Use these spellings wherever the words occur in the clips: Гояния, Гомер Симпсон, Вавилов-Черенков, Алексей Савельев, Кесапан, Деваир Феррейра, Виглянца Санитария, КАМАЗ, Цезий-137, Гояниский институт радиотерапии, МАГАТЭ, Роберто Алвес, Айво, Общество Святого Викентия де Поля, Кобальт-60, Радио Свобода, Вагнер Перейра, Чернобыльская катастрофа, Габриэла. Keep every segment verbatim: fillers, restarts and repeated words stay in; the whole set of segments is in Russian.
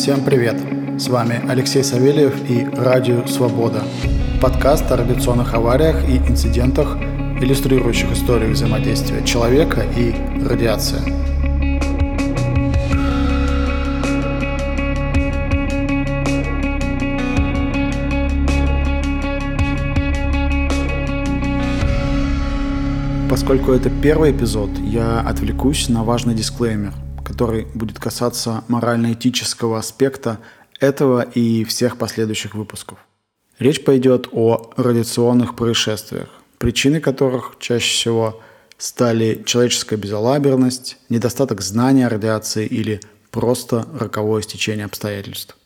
Всем привет! С вами Алексей Савельев и Радио Свобода. Подкаст о радиационных авариях и инцидентах, иллюстрирующих историю взаимодействия человека и радиации. Поскольку это первый эпизод, я отвлекусь на важный дисклеймер, который будет касаться морально-этического аспекта этого и всех последующих выпусков. Речь пойдет о радиационных происшествиях, причины которых чаще всего стали человеческая безалаберность, недостаток знания о радиации или просто роковое стечение обстоятельств.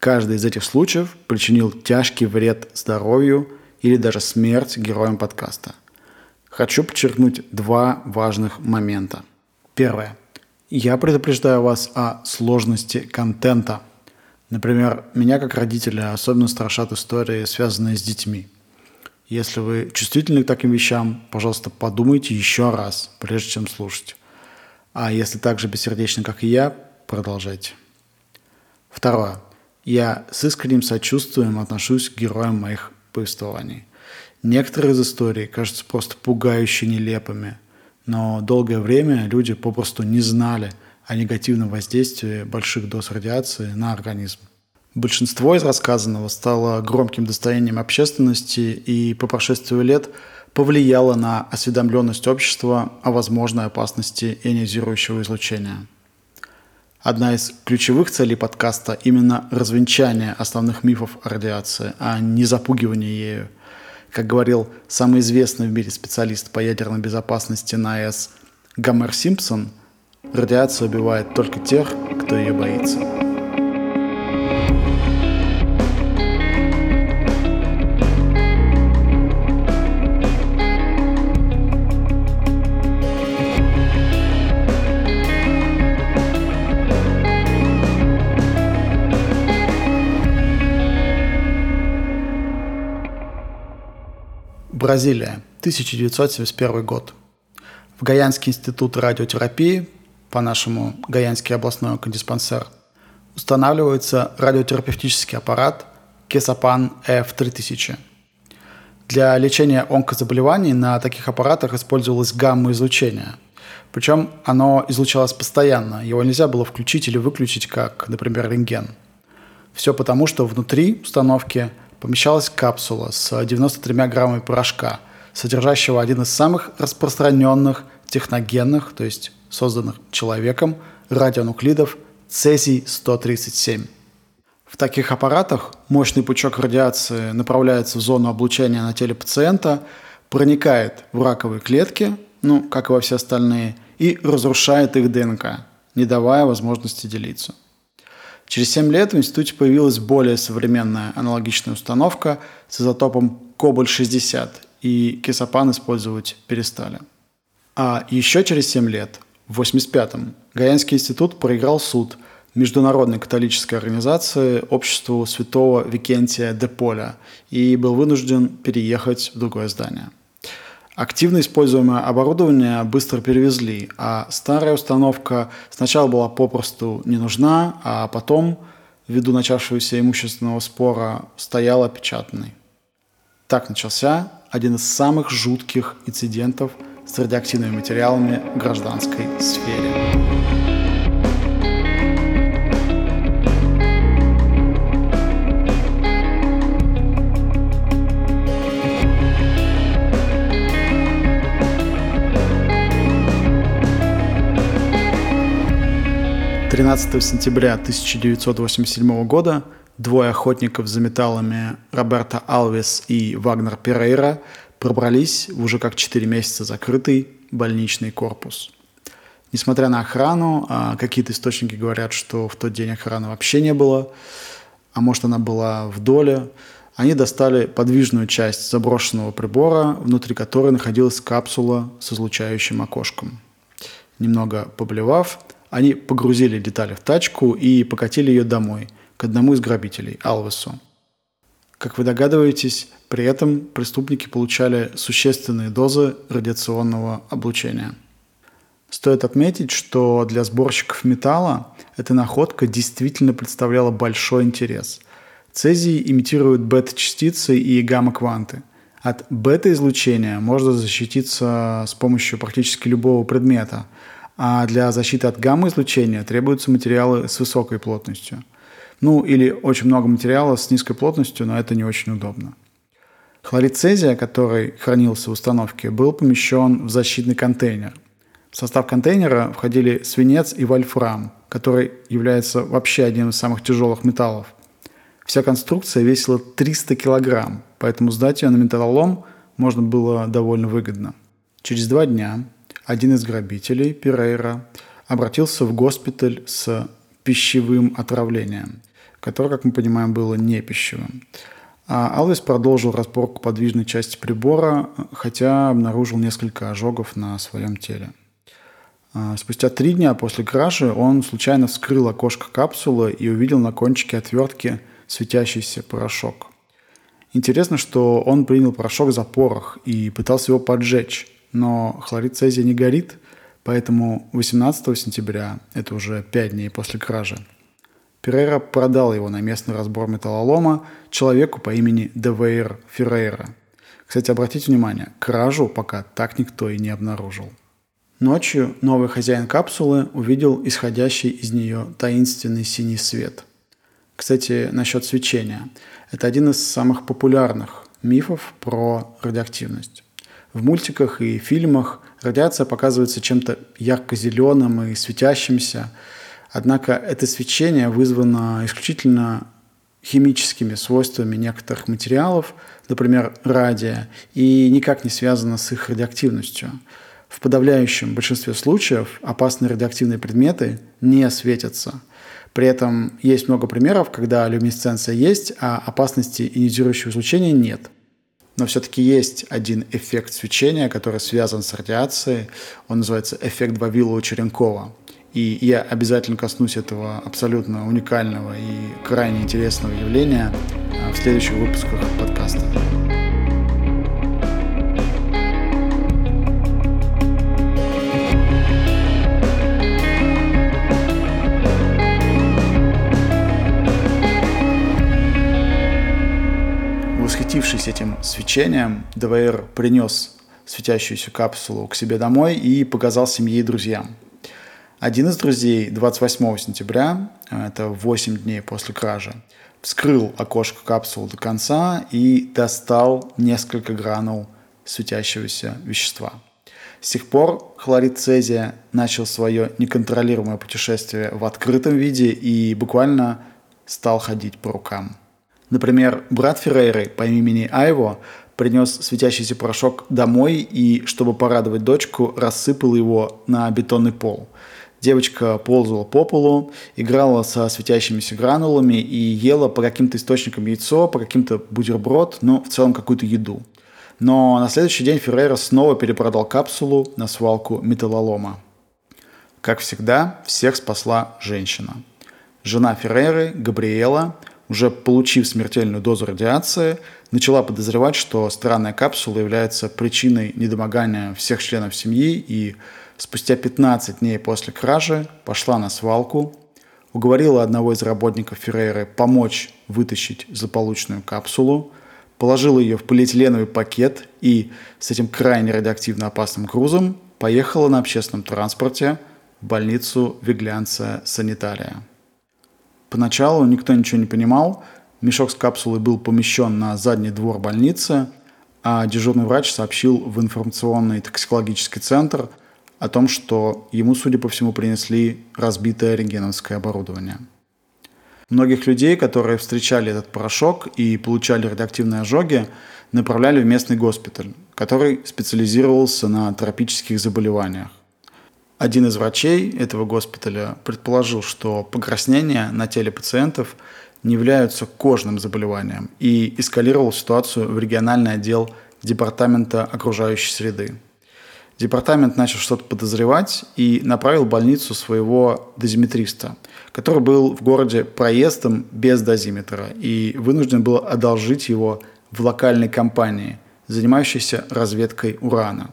Каждый из этих случаев причинил тяжкий вред здоровью или даже смерть героям подкаста. Хочу подчеркнуть два важных момента. Первое. Я предупреждаю вас о сложности контента. Например, меня как родителя особенно страшат истории, связанные с детьми. Если вы чувствительны к таким вещам, пожалуйста, подумайте еще раз, прежде чем слушать. А если так же бессердечны, как и я, продолжайте. Второе. Я с искренним сочувствием отношусь к героям моих повествований. Некоторые из историй кажутся просто пугающе нелепыми, но долгое время люди попросту не знали о негативном воздействии больших доз радиации на организм. Большинство из рассказанного стало громким достоянием общественности и по прошествии лет повлияло на осведомленность общества о возможной опасности ионизирующего излучения. Одна из ключевых целей подкаста – именно развенчание основных мифов о радиации, а не запугивание ею. Как говорил самый известный в мире специалист по ядерной безопасности на АЭС Гомер Симпсон, радиация убивает только тех, кто ее боится. Бразилия, тысяча девятьсот семьдесят первый год. В Гояниский институт радиотерапии, по-нашему Гоянский областной онкодиспансер, устанавливается радиотерапевтический аппарат Кесапан эф три тысяча. Для лечения онкозаболеваний на таких аппаратах использовалось гамма-излучение. Причем оно излучалось постоянно, его нельзя было включить или выключить, как, например, рентген. Все потому, что внутри установки помещалась капсула с девяносто тремя граммами порошка, содержащего один из самых распространенных техногенных, то есть созданных человеком, радионуклидов цезий сто тридцать семь. В таких аппаратах мощный пучок радиации направляется в зону облучения на теле пациента, проникает в раковые клетки, ну, как и во все остальные, и разрушает их ДНК, не давая возможности делиться. Через семь лет в институте появилась более современная аналогичная установка с изотопом кобальт шестьдесят, и кесапан использовать перестали. А еще через семь лет, в восемьдесят пятом, Гояниский институт проиграл суд международной католической организации Обществу Святого Викентия де Поля и был вынужден переехать в другое здание. Активно используемое оборудование быстро перевезли, а старая установка сначала была попросту не нужна, а потом, ввиду начавшегося имущественного спора, стояла печатной. Так начался один из самых жутких инцидентов с радиоактивными материалами в гражданской сфере. тринадцатого сентября тысяча девятьсот восемьдесят седьмого года двое охотников за металлами Роберто Алвес и Вагнер Перейра пробрались в уже как четыре месяца закрытый больничный корпус. Несмотря на охрану, какие-то источники говорят, что в тот день охраны вообще не было, а может она была в доле, они достали подвижную часть заброшенного прибора, внутри которой находилась капсула с излучающим окошком. Немного поблевав, они погрузили детали в тачку и покатили ее домой, к одному из грабителей, Алвесу. Как вы догадываетесь, при этом преступники получали существенные дозы радиационного облучения. Стоит отметить, что для сборщиков металла эта находка действительно представляла большой интерес. Цезий имитирует бета-частицы и гамма-кванты. От бета-излучения можно защититься с помощью практически любого предмета, а для защиты от гамма-излучения требуются материалы с высокой плотностью. Ну, или очень много материала с низкой плотностью, но это не очень удобно. Хлорид цезия, который хранился в установке, был помещен в защитный контейнер. В состав контейнера входили свинец и вольфрам, который является вообще одним из самых тяжелых металлов. Вся конструкция весила триста килограмм, поэтому сдать ее на металлолом можно было довольно выгодно. Через два дня один из грабителей, Перейра, обратился в госпиталь с пищевым отравлением, которое, как мы понимаем, было не пищевым. А Алвес продолжил разборку подвижной части прибора, хотя обнаружил несколько ожогов на своем теле. Спустя три дня после кражи он случайно вскрыл окошко капсулы и увидел на кончике отвертки светящийся порошок. Интересно, что он принял порошок за порох и пытался его поджечь, но хлорид цезия не горит, поэтому восемнадцатого сентября, это уже пять дней после кражи, Перейра продал его на местный разбор металлолома человеку по имени Деваир Феррейра. Кстати, обратите внимание, кражу пока так никто и не обнаружил. Ночью новый хозяин капсулы увидел исходящий из нее таинственный синий свет. Кстати, насчет свечения. Это один из самых популярных мифов про радиоактивность. В мультиках и фильмах радиация показывается чем-то ярко-зеленым и светящимся, однако это свечение вызвано исключительно химическими свойствами некоторых материалов, например, радия, и никак не связано с их радиоактивностью. В подавляющем большинстве случаев опасные радиоактивные предметы не светятся. При этом есть много примеров, когда люминесценция есть, а опасности ионизирующего излучения нет. Но все-таки есть один эффект свечения, который связан с радиацией. Он называется эффект Вавилова-Черенкова. И я обязательно коснусь этого абсолютно уникального и крайне интересного явления в следующих выпусках подкаста. Восхитившись этим свечением, Деваир принес светящуюся капсулу к себе домой и показал семье и друзьям. Один из друзей двадцать восьмого сентября, это восемь дней после кражи, вскрыл окошко капсулы до конца и достал несколько гранул светящегося вещества. С тех пор хлорид цезия начал свое неконтролируемое путешествие в открытом виде и буквально стал ходить по рукам. Например, брат Феррейры по имени Айво принес светящийся порошок домой и, чтобы порадовать дочку, рассыпал его на бетонный пол. Девочка ползала по полу, играла со светящимися гранулами и ела по каким-то источникам яйцо, по каким-то бутерброд, но в целом какую-то еду. Но на следующий день Феррейра снова перепродал капсулу на свалку металлолома. Как всегда, всех спасла женщина. Жена Феррейры, Габриэла, уже получив смертельную дозу радиации, начала подозревать, что странная капсула является причиной недомогания всех членов семьи, и спустя пятнадцать дней после кражи пошла на свалку, уговорила одного из работников Феррейры помочь вытащить злополучную капсулу, положила ее в полиэтиленовый пакет и с этим крайне радиоактивно опасным грузом поехала на общественном транспорте в больницу Виглянца Санитария. Поначалу никто ничего не понимал, мешок с капсулой был помещен на задний двор больницы, а дежурный врач сообщил в информационный токсикологический центр о том, что ему, судя по всему, принесли разбитое рентгеновское оборудование. Многих людей, которые встречали этот порошок и получали радиоактивные ожоги, направляли в местный госпиталь, который специализировался на тропических заболеваниях. Один из врачей этого госпиталя предположил, что покраснения на теле пациентов не являются кожным заболеванием, и эскалировал ситуацию в региональный отдел Департамента окружающей среды. Департамент начал что-то подозревать и направил в больницу своего дозиметриста, который был в городе проездом без дозиметра и вынужден был одолжить его в локальной компании, занимающейся разведкой урана.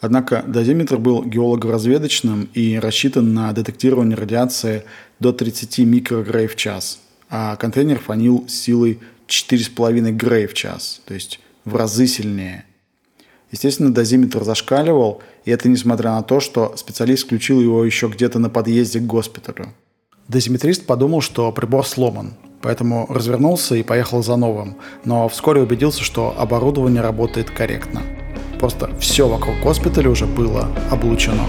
Однако дозиметр был геолого-разведочным и рассчитан на детектирование радиации до тридцать микрогрей в час, а контейнер фонил с силой четыре с половиной грей в час, то есть в разы сильнее. Естественно, дозиметр зашкаливал, и это несмотря на то, что специалист включил его еще где-то на подъезде к госпиталю. Дозиметрист подумал, что прибор сломан, поэтому развернулся и поехал за новым, но вскоре убедился, что оборудование работает корректно. Просто все вокруг госпиталя уже было облучено.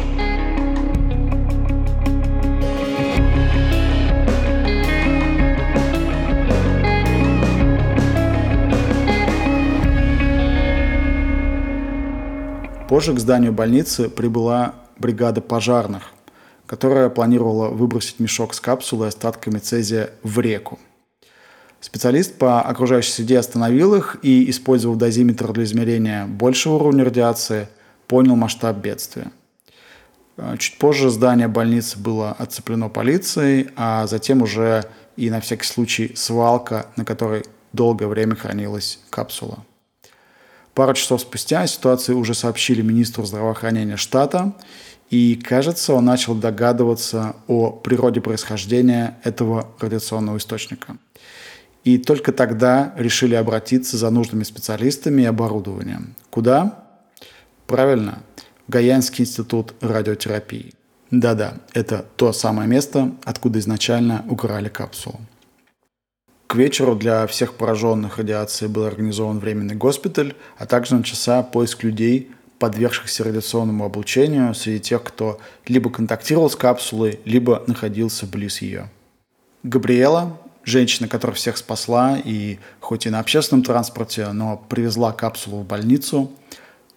Позже к зданию больницы прибыла бригада пожарных, которая планировала выбросить мешок с капсулой и остатками цезия в реку. Специалист по окружающей среде остановил их и, использовав дозиметр для измерения большего уровня радиации, понял масштаб бедствия. Чуть позже здание больницы было отцеплено полицией, а затем уже и на всякий случай свалка, на которой долгое время хранилась капсула. Пару часов спустя о ситуации уже сообщили министру здравоохранения штата, и, кажется, он начал догадываться о природе происхождения этого радиационного источника. И только тогда решили обратиться за нужными специалистами и оборудованием. Куда? Правильно, в Гояниский институт радиотерапии. Да-да, это то самое место, откуда изначально украли капсулу. К вечеру для всех пораженных радиацией был организован временный госпиталь, а также начался поиск людей, подвергшихся радиационному облучению, среди тех, кто либо контактировал с капсулой, либо находился близ ее. Габриэла, женщина, которая всех спасла и хоть и на общественном транспорте, но привезла капсулу в больницу,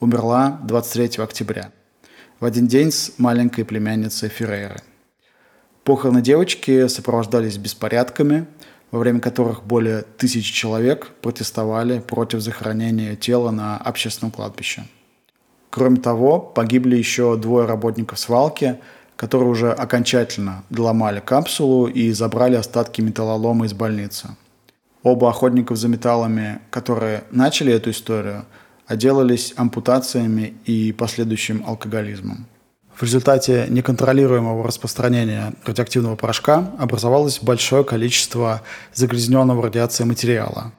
умерла двадцать третьего октября, в один день с маленькой племянницей Феррейры. Похороны девочки сопровождались беспорядками, во время которых более тысячи человек протестовали против захоронения тела на общественном кладбище. Кроме того, погибли еще двое работников свалки, которые уже окончательно доломали капсулу и забрали остатки металлолома из больницы. Оба охотников за металлами, которые начали эту историю, отделались ампутациями и последующим алкоголизмом. В результате неконтролируемого распространения радиоактивного порошка образовалось большое количество загрязненного радиацией материала.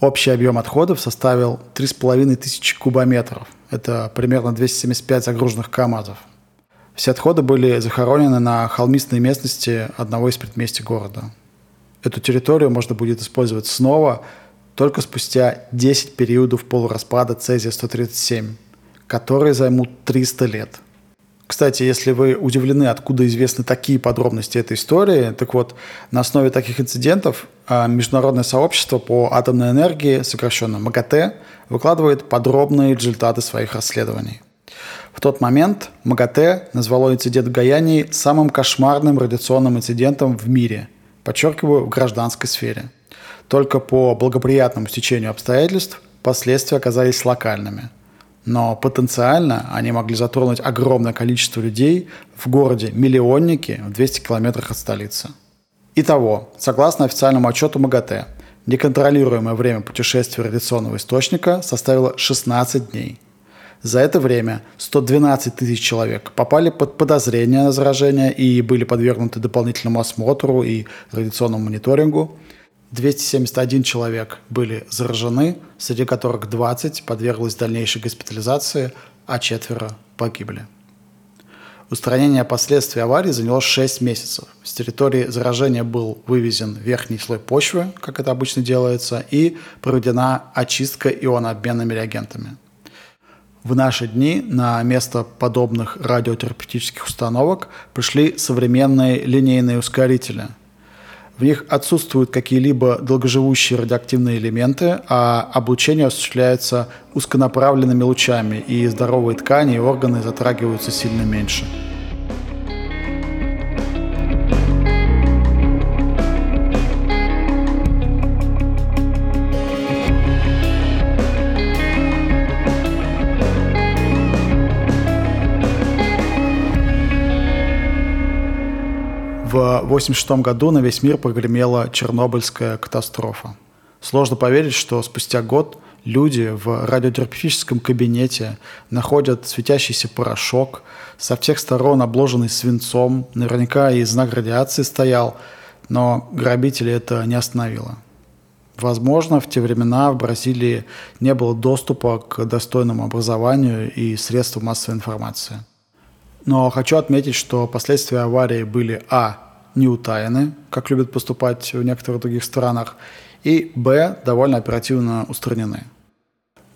Общий объем отходов составил три с половиной тысячи кубометров. Это примерно двести семьдесят пять загруженных КАМАЗов. Все отходы были захоронены на холмистой местности одного из предместий города. Эту территорию можно будет использовать снова только спустя десять периодов полураспада Цезия сто тридцать семь, которые займут триста лет. Кстати, если вы удивлены, откуда известны такие подробности этой истории, так вот, на основе таких инцидентов Международное сообщество по атомной энергии, сокращенно МАГАТЭ, выкладывает подробные результаты своих расследований. В тот момент МАГАТЭ назвало инцидент в Гоянии самым кошмарным радиационным инцидентом в мире, подчеркиваю, в гражданской сфере. Только по благоприятному стечению обстоятельств последствия оказались локальными. Но потенциально они могли затронуть огромное количество людей в городе-миллионнике в двухстах километрах от столицы. Итого, согласно официальному отчету МАГАТЭ, неконтролируемое время путешествия радиационного источника составило шестнадцать дней. За это время сто двенадцать тысяч человек попали под подозрение на заражение и были подвергнуты дополнительному осмотру и радиационному мониторингу. двести семьдесят один человек были заражены, среди которых двадцать подверглось дальнейшей госпитализации, а четверо погибли. Устранение последствий аварии заняло шесть месяцев. С территории заражения был вывезен верхний слой почвы, как это обычно делается, и проведена очистка ионообменными реагентами. В наши дни на место подобных радиотерапевтических установок пришли современные линейные ускорители. В них отсутствуют какие-либо долгоживущие радиоактивные элементы, а облучение осуществляется узконаправленными лучами, и здоровые ткани и органы затрагиваются сильно меньше. В восемьдесят шестом году на весь мир прогремела Чернобыльская катастрофа. Сложно поверить, что спустя год люди в радиотерапевтическом кабинете находят светящийся порошок, со всех сторон обложенный свинцом, наверняка и знак радиации стоял, но грабители это не остановило. Возможно, в те времена в Бразилии не было доступа к достойному образованию и средствам массовой информации. Но хочу отметить, что последствия аварии были а. не утаяны, как любят поступать в некоторых других странах, и б. довольно оперативно устранены.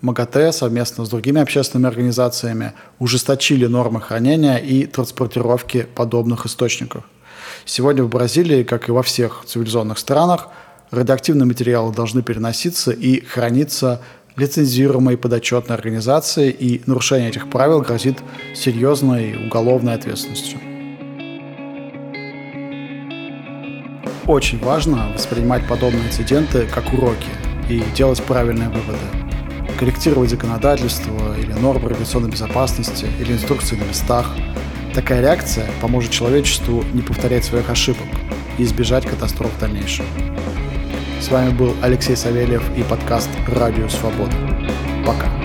МАГАТЭ совместно с другими общественными организациями ужесточили нормы хранения и транспортировки подобных источников. Сегодня в Бразилии, как и во всех цивилизованных странах, радиоактивные материалы должны переноситься и храниться лицензируемой подотчетной организацией, и нарушение этих правил грозит серьезной уголовной ответственностью. Очень важно воспринимать подобные инциденты как уроки и делать правильные выводы. Корректировать законодательство или нормы радиационной безопасности или инструкции на местах. Такая реакция поможет человечеству не повторять своих ошибок и избежать катастроф в дальнейшем. С вами был Алексей Савельев и подкаст «Радио Свобода». Пока.